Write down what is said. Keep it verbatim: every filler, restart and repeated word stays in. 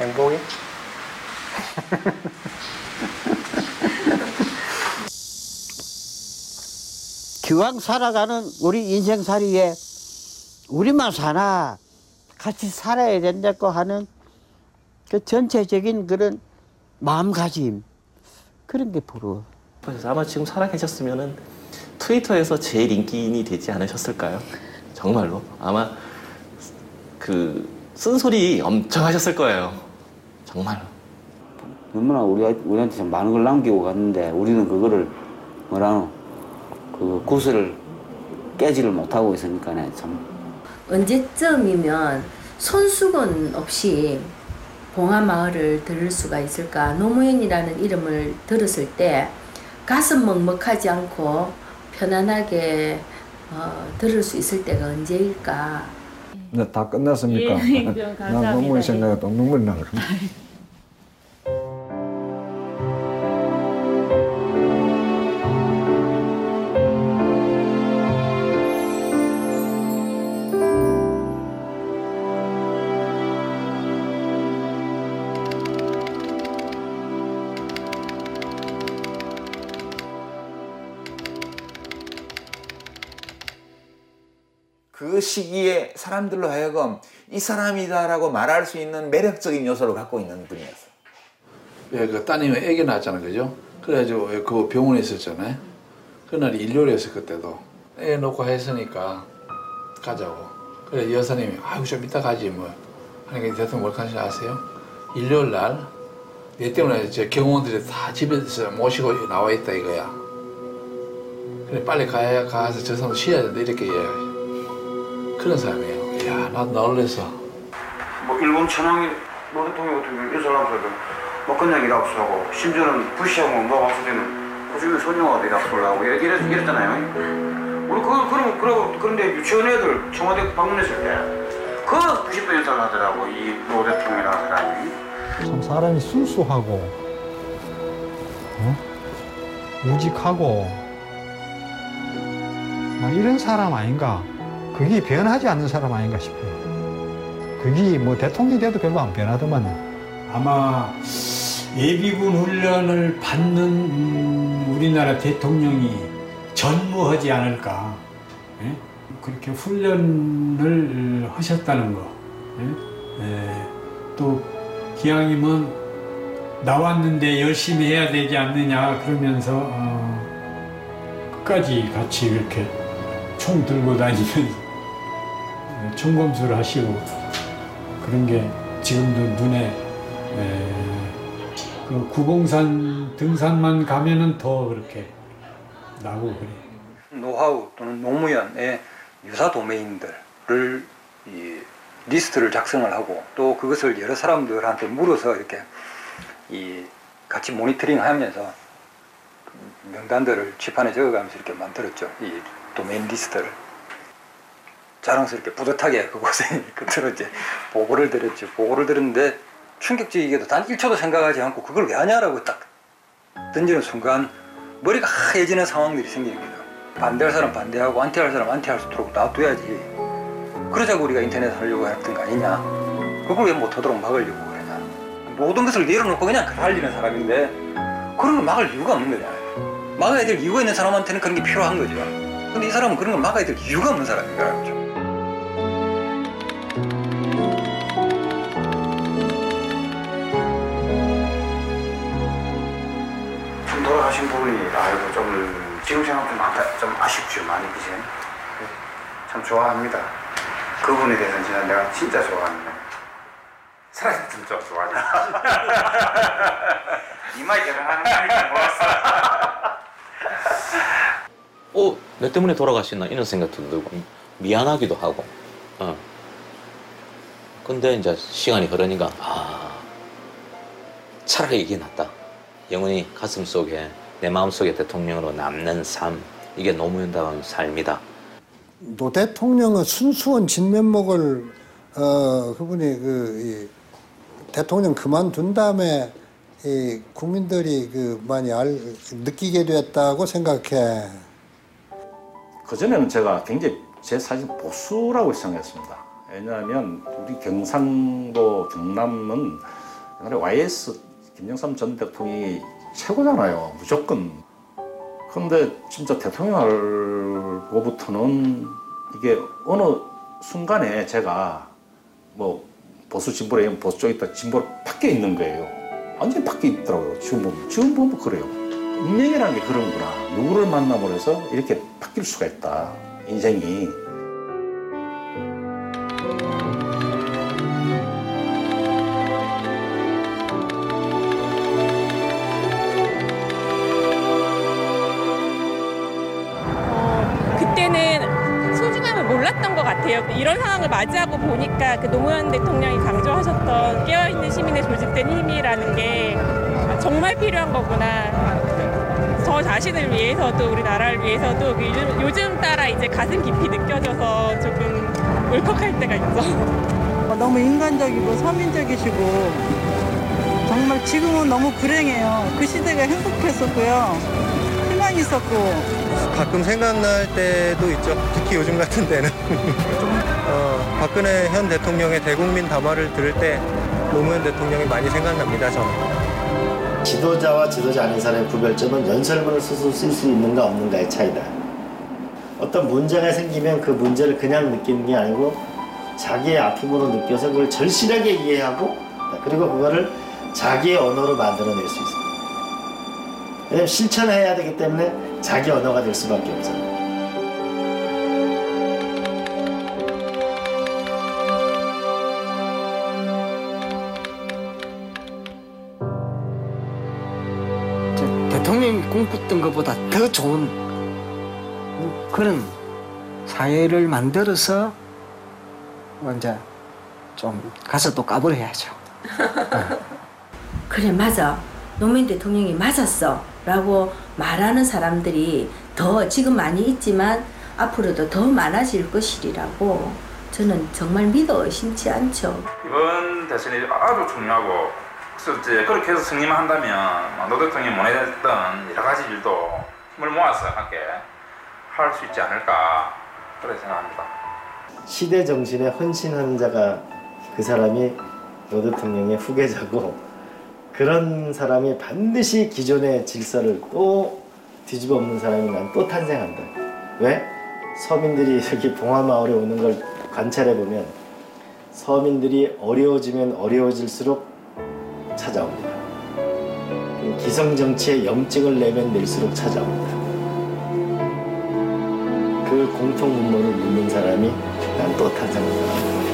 행복해? 기왕 살아가는 우리 인생살이에 우리만 사나 같이 살아야 된다고 하는 그 전체적인 그런 마음가짐, 그런 게 부러워. 아마 지금 살아계셨으면은 트위터에서 제일 인기인이 되지 않으셨을까요? 정말로 아마 그 쓴소리 엄청 하셨을 거예요. 정말로. 얼마나 우리, 우리한테 참 많은 걸 남기고 갔는데 우리는 그거를 뭐라노? 그 구슬을 깨지를 못하고 있으니까 참. 언제쯤이면 손수건 없이 봉하마을을 들을 수가 있을까? 노무현이라는 이름을 들었을 때 가슴 먹먹하지 않고 편안하게 어, 들을 수 있을 때가 언제일까? 네, 다 끝났습니까? 예, 난 노무현 생각에 또 눈물 나거든. 그 시기에 사람들로 하여금 이 사람이다라고 말할 수 있는 매력적인 요소를 갖고 있는 분이었어요. 예, 그 따님이 애기 낳았잖아요, 그죠? 그래가지고 그 병원에 있었잖아요. 그날 일요일 했을 그때도 애 놓고 했으니까 가자고. 그래 여사님이 아유 좀 이따 가지 뭐. 하니까 대통령 뭘 하는지 아세요? 일요일 날 얘 때문에 제 경호원들이 다 집에서 모시고 나와 있다 이거야. 그래 빨리 가야 가서 저 사람 쉬어야 된다 이렇게 얘기해요. 그런 사람이에요. 야, 나 놀랬어. 뭐 일본 천황의 노대통령 같은 경우는 여자라고서도 먹건양이 납수하고 심지어는 부시하고 막왕수되는 고중의 소녀와도 납수를 하고 이랬, 이랬잖아요. 우리 그, 그럼, 그럼, 그런데 유치원 애들 청와대 방문했을 때 그 구십 대 연상을 하더라고, 이 노대통령이라는 사람이. 참 사람이 순수하고 어? 우직하고 아, 이런 사람 아닌가? 그게 변하지 않는 사람 아닌가 싶어요. 그게 뭐 대통령이 돼도 별로 안 변하더만. 아마 예비군 훈련을 받는 음, 우리나라 대통령이 전무하지 않을까. 예? 그렇게 훈련을 하셨다는 거. 예? 예. 또 기왕이면 나왔는데 열심히 해야 되지 않느냐 그러면서 어, 끝까지 같이 이렇게 총 들고 다니면서 총검수를 하시고 그런 게 지금도 눈에 그 구봉산 등산만 가면은 더 그렇게 나고 그래. 노하우 또는 노무현의 유사 도메인들을 이 리스트를 작성을 하고 또 그것을 여러 사람들한테 물어서 이렇게 이 같이 모니터링하면서 명단들을 지판에 적어가면서 이렇게 만들었죠. 이 도메인 리스트를. 자랑스럽게 뿌듯하게 그곳에 그대로 이제 보고를 드렸죠. 보고를 드렸는데 충격적이게도 단 일 초도 생각하지 않고 그걸 왜 하냐라고 딱 던지는 순간 머리가 하얘지는 상황들이 생깁니다. 반대할 사람 반대하고 안티할 사람 안티할 수 있도록 놔둬야지. 그러자고 우리가 인터넷 하려고 했던 거 아니냐. 그걸 왜 못하도록 막으려고 그러냐. 모든 것을 내려놓고 그냥 달리는 사람인데 그런 걸 막을 이유가 없는 거잖아요. 막아야 될 이유가 있는 사람한테는 그런 게 필요한 거죠. 근데 이 사람은 그런 걸 막아야 될 이유가 없는 사람이라는 거죠. 돌아가신 분이 아이고 좀 지금 생각 좀, 아다, 좀 아쉽죠 많이 그치? 참 좋아합니다. 그분에 대해서는 진짜 내가 진짜 좋아합니다. 사실 진짜 좋아하냐? 이마에 결혼하는 사람이 좋았어. 어, 내 때문에 돌아가시나 이런 생각도 들고 미안하기도 하고. 어. 근데 이제 시간이 흐르니까 아 차라리 이게 낫다. 영원히 가슴 속에 내 마음 속에 대통령으로 남는 삶, 이게 노무현다운 삶이다. 노 대통령은 순수한 진면목을 어, 그분이 그 이, 대통령 그만둔 다음에 이, 국민들이 그 많이 알, 느끼게 되었다고 생각해. 그 전에는 제가 굉장히 제 사실 보수라고 생각했습니다. 왜냐하면 우리 경상도 경남은. 옛날에 와이에스 김영삼 전 대통령이 최고잖아요. 무조건. 근데 진짜 대통령 알고부터는 이게 어느 순간에 제가 뭐 보수 진보라 하면 보수 쪽에 있다 진보로 밖에 있는 거예요. 완전히 밖에 있더라고요. 지금 보면. 지금 보면 그래요. 인생이라는 게 그런구나. 누구를 만남으로 해서 이렇게 바뀔 수가 있다. 인생이. 몰랐던 것 같아요. 이런 상황을 맞이하고 보니까 그 노무현 대통령이 강조하셨던 깨어있는 시민의 조직된 힘이라는 게 정말 필요한 거구나. 저 자신을 위해서도 우리나라를 위해서도 요즘 따라 이제 가슴 깊이 느껴져서 조금 울컥할 때가 있죠. 너무 인간적이고 서민적이시고 정말 지금은 너무 불행해요. 그 시대가 행복했었고요. 희망이 있었고. 가끔 생각날 때도 있죠. 특히 요즘 같은 때는. 어, 박근혜 현 대통령의 대국민 담화를 들을 때 노무현 대통령이 많이 생각납니다, 저는. 지도자와 지도자 아닌 사람의 구별점은 연설문을 스스로 쓸 수 있는가 없는가의 차이다. 어떤 문제가 생기면 그 문제를 그냥 느끼는 게 아니고 자기의 아픔으로 느껴서 그걸 절실하게 이해하고 그리고 그거를 자기의 언어로 만들어낼 수 있습니다. 왜냐면 실천해야 되기 때문에 자기 언어가 될 수밖에 없잖아요. 대통령이 꿈꿨던 것보다 더 좋은 그런 사회를 만들어서 이제 좀 가서 또 까불어야죠. 그래, 맞아. 노무현 대통령이 맞았어 라고 말하는 사람들이 더 지금 많이 있지만 앞으로도 더 많아질 것이라고 저는 정말 믿어 의심치 않죠. 이번 대선이 아주 중요하고 그래서 이제 그렇게 해서 승리만 한다면 노 대통령이 모내렸던 여러 가지 일도 힘을 모아서 함께 할 수 있지 않을까 그렇게 생각합니다. 시대 정신에 헌신하는 자가 그 사람이 노 대통령의 후계자고 그런 사람이 반드시 기존의 질서를 또 뒤집어 엎는 사람이 난 또 탄생한다. 왜? 서민들이 여기 봉화마을에 오는 걸 관찰해보면 서민들이 어려워지면 어려워질수록 찾아옵니다. 기성정치에 염증을 내면 낼수록 찾아옵니다. 그 공통분모를 묻는 사람이 난 또 탄생한다.